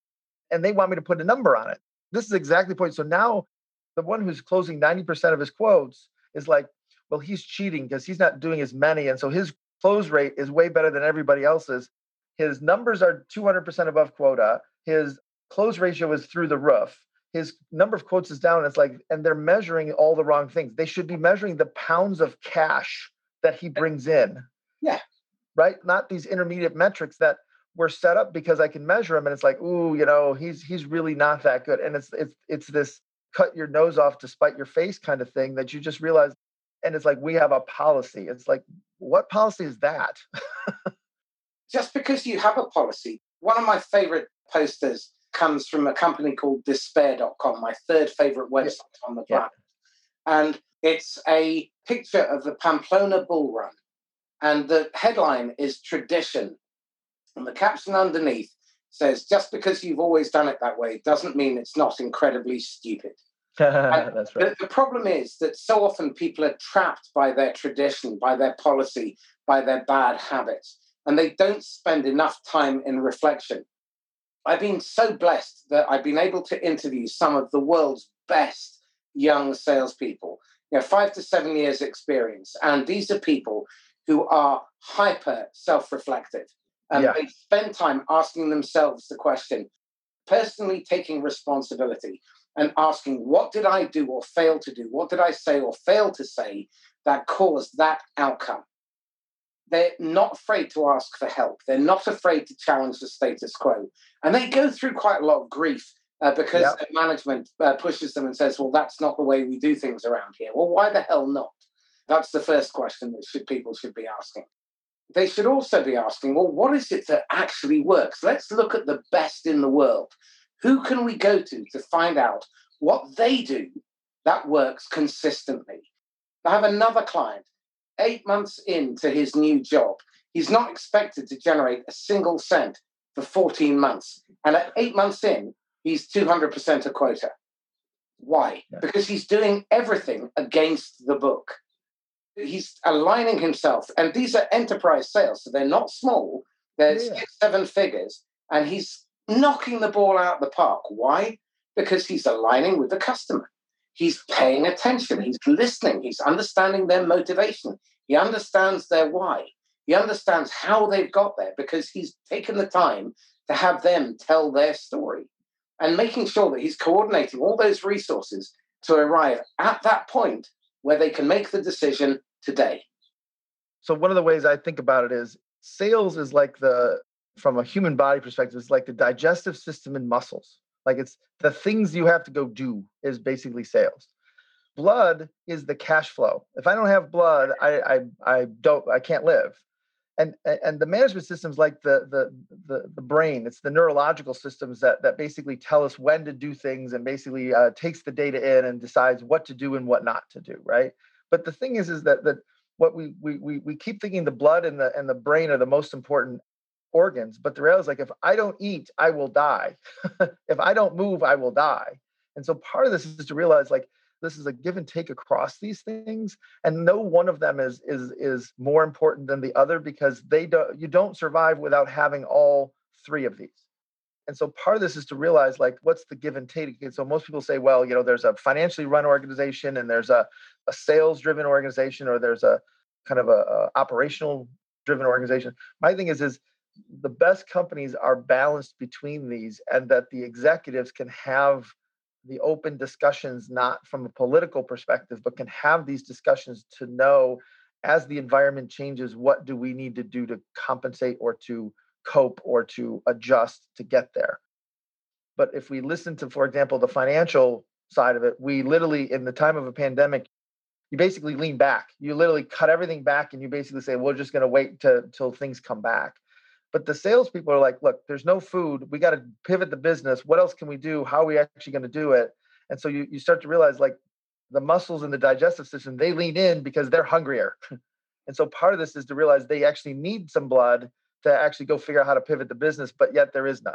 And they want me to put a number on it. This is exactly the point. So now the one who's closing 90% of his quotes is like, well, he's cheating because he's not doing as many. And so his close rate is way better than everybody else's. His numbers are 200% above quota. His close ratio is through the roof. His number of quotes is down. It's like, and they're measuring all the wrong things. They should be measuring the pounds of cash that he brings in. Yeah. Right? Not these intermediate metrics that were set up because I can measure him. And it's like, ooh, you know, he's really not that good. And it's this cut your nose off to spite your face kind of thing that you just realize. And it's like, we have a policy. It's like, what policy is that? Just because you have a policy. One of my favorite posters comes from a company called Despair.com, my third favorite website on the planet. And it's a picture of the Pamplona bull run. And the headline is tradition. And the caption underneath says, just because you've always done it that way doesn't mean it's not incredibly stupid. That's right. The problem is that so often people are trapped by their tradition, by their policy, by their bad habits, and they don't spend enough time in reflection. I've been so blessed that I've been able to interview some of the world's best young salespeople, 5 to 7 years experience. And these are people who are hyper self-reflective. And they spend time asking themselves the question, personally taking responsibility and asking, what did I do or fail to do? What did I say or fail to say that caused that outcome? They're not afraid to ask for help. They're not afraid to challenge the status quo. And they go through quite a lot of grief because management pushes them and says, well, that's not the way we do things around here. Well, why the hell not? That's the first question that people should be asking. They should also be asking, well, what is it that actually works? Let's look at the best in the world. Who can we go to find out what they do that works consistently? I have another client, 8 months into his new job. He's not expected to generate a single cent for 14 months. And at 8 months in, he's 200% of quota. Why? Yeah. Because he's doing everything against the book. He's aligning himself. And these are enterprise sales, so they're not small. They're 6-7 figures. And he's knocking the ball out of the park. Why? Because he's aligning with the customer. He's paying attention. He's listening. He's understanding their motivation. He understands their why. He understands how they've got there because he's taken the time to have them tell their story and making sure that he's coordinating all those resources to arrive at that point where they can make the decision today. So one of the ways I think about it is sales is like from a human body perspective, it's like the digestive system and muscles. Like it's the things you have to go do is basically sales. Blood is the cash flow. If I don't have blood, I can't live. And the management system's like the brain. It's the neurological systems that basically tell us when to do things and basically takes the data in and decides what to do and what not to do. Right. But the thing is that what we keep thinking the blood and the brain are the most important organs. But the reality is like, if I don't eat, I will die. If I don't move, I will die. And so part of this is to realize like, this is a give and take across these things. And no one of them is more important than the other because you don't survive without having all three of these. And so part of this is to realize like, what's the give and take? And so most people say, well, there's a financially run organization and there's a sales driven organization, or there's a kind of a operational driven organization. My thing is the best companies are balanced between these, and that the executives can have the open discussions, not from a political perspective, but can have these discussions to know as the environment changes, what do we need to do to compensate or to cope or to adjust to get there? But if we listen to, for example, the financial side of it, we literally, in the time of a pandemic, you basically lean back. You literally cut everything back and you basically say, we're just going to wait till things come back. But the salespeople are like, look, there's no food. We got to pivot the business. What else can we do? How are we actually going to do it? And so you start to realize, like, the muscles in the digestive system, they lean in because they're hungrier. And so part of this is to realize they actually need some blood to actually go figure out how to pivot the business, but yet there is none.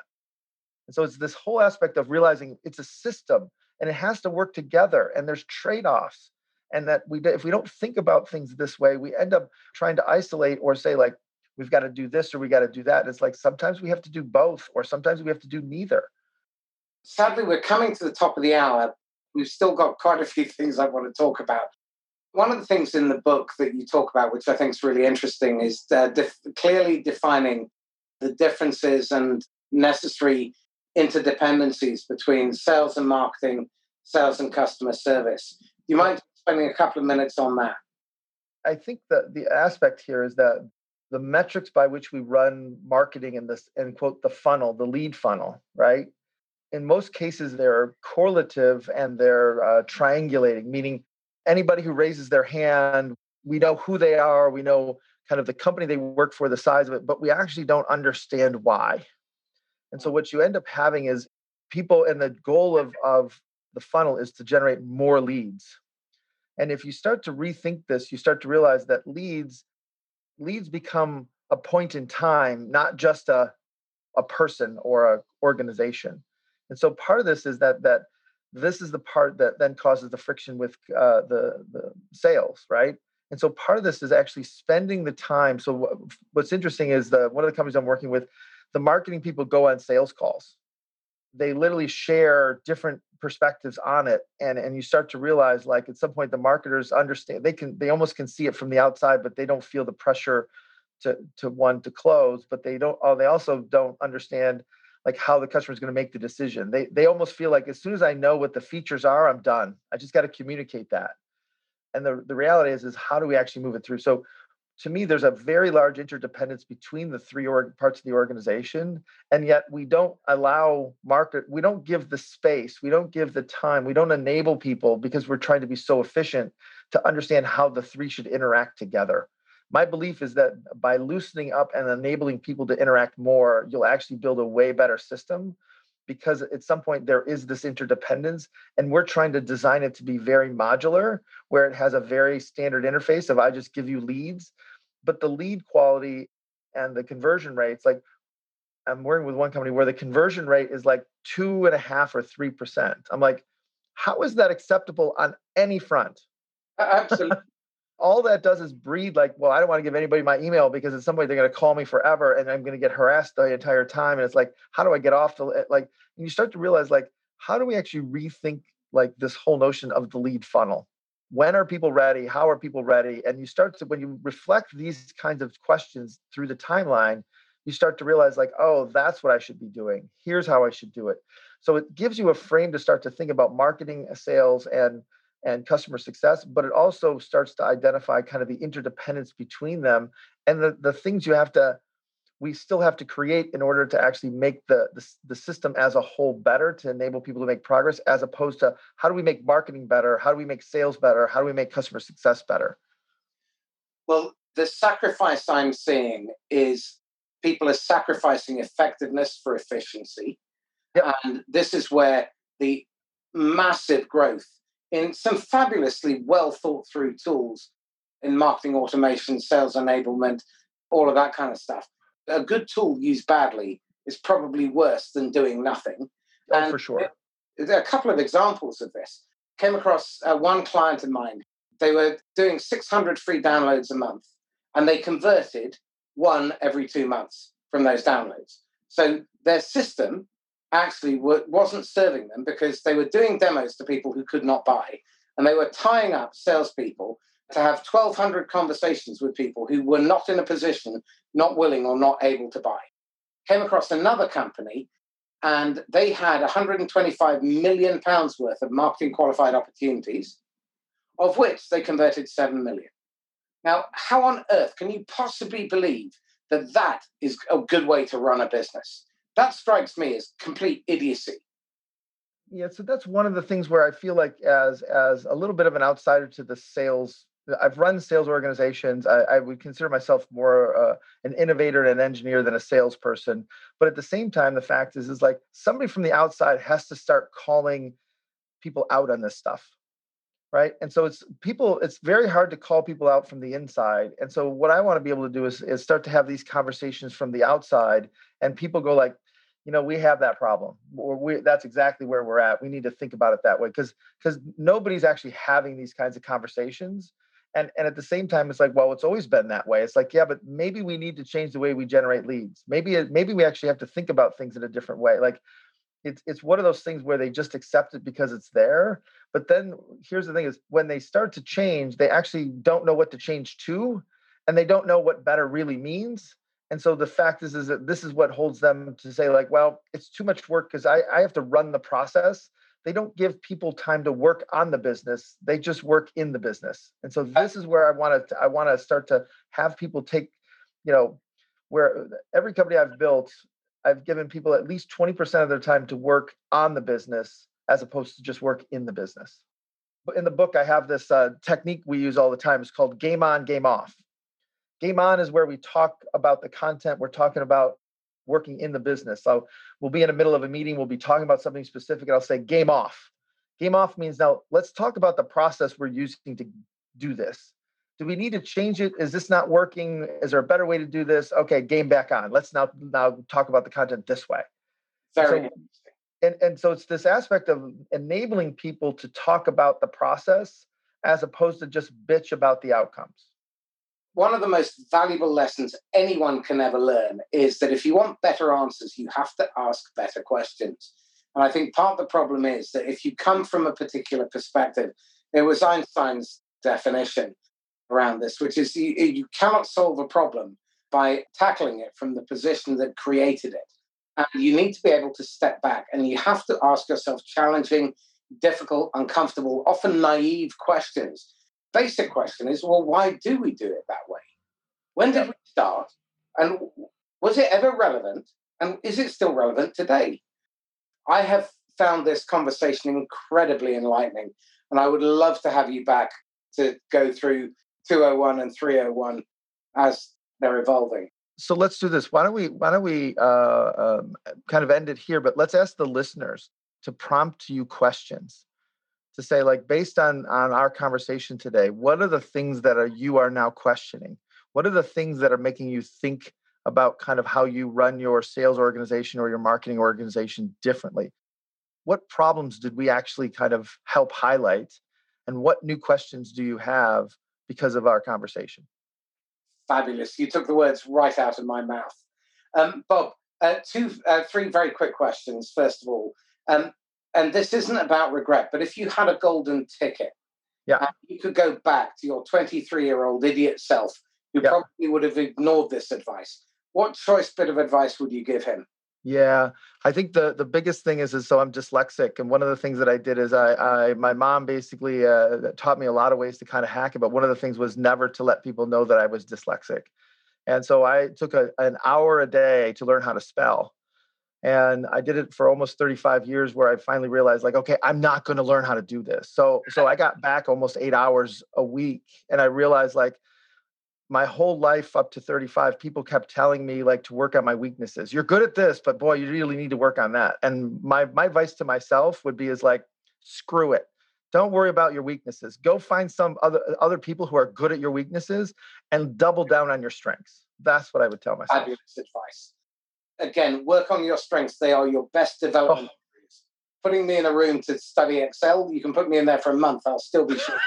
And so it's this whole aspect of realizing it's a system and it has to work together and there's trade-offs. And that if we don't think about things this way, we end up trying to isolate or say, like, we've got to do this or we got to do that. It's like sometimes we have to do both or sometimes we have to do neither. Sadly, we're coming to the top of the hour. We've still got quite a few things I want to talk about. One of the things in the book that you talk about, which I think is really interesting, is clearly defining the differences and necessary interdependencies between sales and marketing, sales and customer service. Do you mind spending a couple of minutes on that? I think that the aspect here is that the metrics by which we run marketing in this, and quote, the funnel, the lead funnel, right? In most cases, they're correlative and they're triangulating, meaning anybody who raises their hand, we know who they are, we know kind of the company they work for, the size of it, but we actually don't understand why. And so what you end up having is people, and the goal of the funnel is to generate more leads. And if you start to rethink this, you start to realize that leads become a point in time, not just a person or an organization. And so part of this is that this is the part that then causes the friction with the sales, right? And so part of this is actually spending the time. So what's interesting is one of the companies I'm working with, the marketing people go on sales calls. They literally share different perspectives on it. And you start to realize, like, at some point the marketers understand, they almost can see it from the outside, but they don't feel the pressure to close, but they also don't understand, like, how the customer is going to make the decision. They almost feel like, as soon as I know what the features are, I'm done. I just got to communicate that. And the reality is how do we actually move it through? So to me, there's a very large interdependence between the three parts of the organization. And yet we don't we don't give the space, we don't give the time, we don't enable people because we're trying to be so efficient to understand how the three should interact together. My belief is that by loosening up and enabling people to interact more, you'll actually build a way better system, because at some point there is this interdependence, and we're trying to design it to be very modular, where it has a very standard interface of I just give you leads. But the lead quality and the conversion rates, like, I'm working with one company where the conversion rate is like 2.5% or 3%. I'm like, how is that acceptable on any front? Absolutely. All that does is breed, like, well, I don't want to give anybody my email because at some point they're going to call me forever and I'm going to get harassed the entire time. And it's like, how do I get off the, like, and you start to realize, like, how do we actually rethink, like, this whole notion of the lead funnel? When are people ready? How are people ready? And you start to, when you reflect these kinds of questions through the timeline, you start to realize, like, oh, that's what I should be doing. Here's how I should do it. So it gives you a frame to start to think about marketing, sales, and customer success, but it also starts to identify kind of the interdependence between them and the things we still have to create in order to actually make the system as a whole better to enable people to make progress, as opposed to how do we make marketing better? How do we make sales better? How do we make customer success better? Well, the sacrifice I'm seeing is people are sacrificing effectiveness for efficiency. Yep. And this is where the massive growth in some fabulously well thought through tools in marketing automation, sales enablement, all of that kind of stuff. A good tool used badly is probably worse than doing nothing. Oh, and for sure. There are a couple of examples of this. Came across one client of mine. They were doing 600 free downloads a month, and they converted one every 2 months from those downloads. So their system actually wasn't serving them, because they were doing demos to people who could not buy, and they were tying up salespeople to have 1,200 conversations with people who were not in a position, not willing or not able to buy. Came across another company, and they had £125 million worth of marketing qualified opportunities, of which they converted 7 million. Now, how on earth can you possibly believe that that is a good way to run a business? That strikes me as complete idiocy. Yeah, so that's one of the things where I feel like as a little bit of an outsider to the sales, I've run sales organizations. I would consider myself more an innovator and an engineer than a salesperson. But at the same time, the fact is like somebody from the outside has to start calling people out on this stuff, right? And so it's very hard to call people out from the inside. And so what I want to be able to do is start to have these conversations from the outside, and people go like, you know, we have that problem, or that's exactly where we're at. We need to think about it that way, because nobody's actually having these kinds of conversations. And at the same time, it's like, well, it's always been that way. It's like, yeah, but maybe we need to change the way we generate leads. Maybe we actually have to think about things in a different way. Like it's one of those things where they just accept it because it's there. But then here's the thing is when they start to change, they actually don't know what to change to, and they don't know what better really means. And so the fact is that this is what holds them to say like, well, it's too much work because I have to run the process. They don't give people time to work on the business. They just work in the business. And so this is where I want to start to have people take, you know, where every company I've built, I've given people at least 20% of their time to work on the business as opposed to just work in the business. But in the book, I have this technique we use all the time. It's called game on, game off. Game on is where we talk about the content we're talking about working in the business. So we'll be in the middle of a meeting. We'll be talking about something specific, and I'll say game off. Game off means now let's talk about the process we're using to do this. Do we need to change it? Is this not working? Is there a better way to do this? Okay, game back on. Let's now talk about the content this way. Sorry. And so it's this aspect of enabling people to talk about the process as opposed to just bitch about the outcomes. One of the most valuable lessons anyone can ever learn is that if you want better answers, you have to ask better questions. And I think part of the problem is that if you come from a particular perspective, it was Einstein's definition around this, which is you cannot solve a problem by tackling it from the position that created it. And you need to be able to step back, and you have to ask yourself challenging, difficult, uncomfortable, often naive questions. Basic question is, well, why do we do it that way? When did we start? And was it ever relevant? And is it still relevant today? I have found this conversation incredibly enlightening, and I would love to have you back to go through 201 and 301 as they're evolving. So let's do this. Why don't we kind of end it here? But let's ask the listeners to prompt you questions. To say, like, based on our conversation today, what are the things that you are now questioning? What are the things that are making you think about kind of how you run your sales organization or your marketing organization differently? What problems did we actually kind of help highlight? And what new questions do you have because of our conversation? Fabulous. You took the words right out of my mouth. Bob, three very quick questions, first of all. And this isn't about regret, but if you had a golden ticket, and you could go back to your 23-year-old idiot self, who probably would have ignored this advice, what choice bit of advice would you give him? Yeah, I think the biggest thing is so I'm dyslexic. And one of the things that I did is my mom basically taught me a lot of ways to kind of hack it. But one of the things was never to let people know that I was dyslexic. And so I took an hour a day to learn how to spell. And I did it for almost 35 years where I finally realized like, okay, I'm not going to learn how to do this. So I got back almost 8 hours a week. And I realized like my whole life up to 35, people kept telling me like to work on my weaknesses. You're good at this, but boy, you really need to work on that. And my advice to myself would be is like, screw it. Don't worry about your weaknesses. Go find some other people who are good at your weaknesses and double down on your strengths. That's what I would tell myself. Fabulous advice. Again, work on your strengths. They are your best development areas. Putting me in a room to study Excel, you can put me in there for a month. I'll still be sure.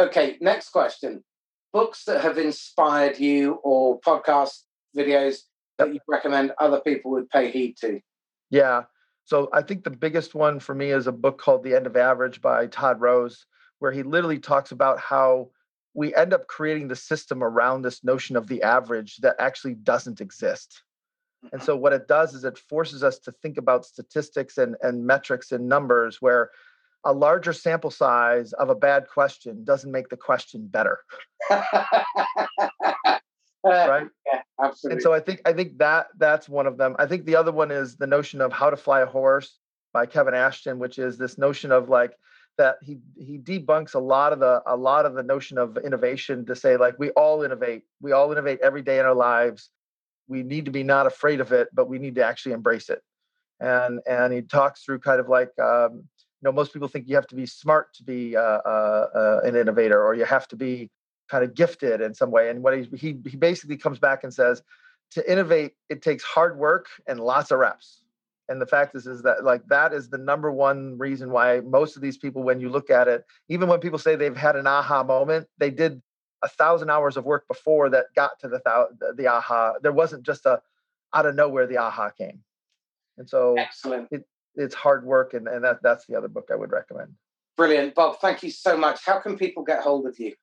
Okay, next question. Books that have inspired you or podcast videos that you recommend other people would pay heed to? Yeah. So I think the biggest one for me is a book called The End of Average by Todd Rose, where he literally talks about how we end up creating the system around this notion of the average that actually doesn't exist. And so what it does is it forces us to think about statistics and metrics and numbers where a larger sample size of a bad question doesn't make the question better. Right? Yeah, absolutely. And so I think that's one of them. I think the other one is the notion of How to Fly a Horse by Kevin Ashton, which is this notion of like that he debunks a lot of the notion of innovation to say like we all innovate every day in our lives. We need to be not afraid of it, but we need to actually embrace it. And he talks through kind of like most people think you have to be smart to be an innovator, or you have to be kind of gifted in some way. And what he basically comes back and says, to innovate, it takes hard work and lots of reps. And the fact is that like that is the number one reason why most of these people, when you look at it, even when people say they've had an aha moment, they did 1,000 hours of work before that got to the aha. There wasn't just out of nowhere the aha came. And so excellent. It's hard work, and that's the other book I would recommend. Brilliant. Bob, thank you so much. How can people get hold of you?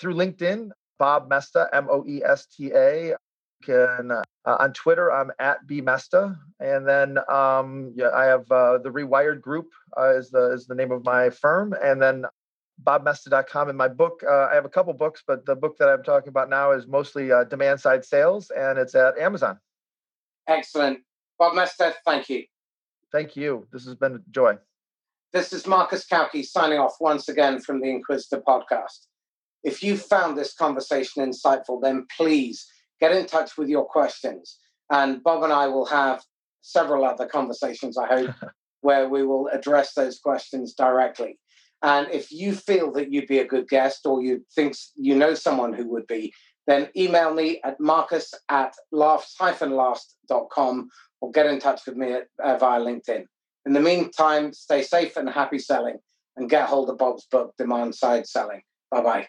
Through LinkedIn, Bob Mesta, M-O-E-S-T-A. On Twitter, I'm at @bmesta, and then I have the Rewired Group is the name of my firm, and then BobMoesta.com. And my book, I have a couple books, but the book that I'm talking about now is mostly Demand Side Sales, and it's at Amazon. Excellent. Bob Mester, thank you. Thank you. This has been a joy. This is Marcus Kauke signing off once again from the Inquisitor podcast. If you found this conversation insightful, then please get in touch with your questions. And Bob and I will have several other conversations, I hope, where we will address those questions directly. And if you feel that you'd be a good guest, or you think you know someone who would be, then email me at marcus@laughs-last.com or get in touch with me via LinkedIn. In the meantime, stay safe and happy selling, and get hold of Bob's book, Demand Side Selling. Bye-bye.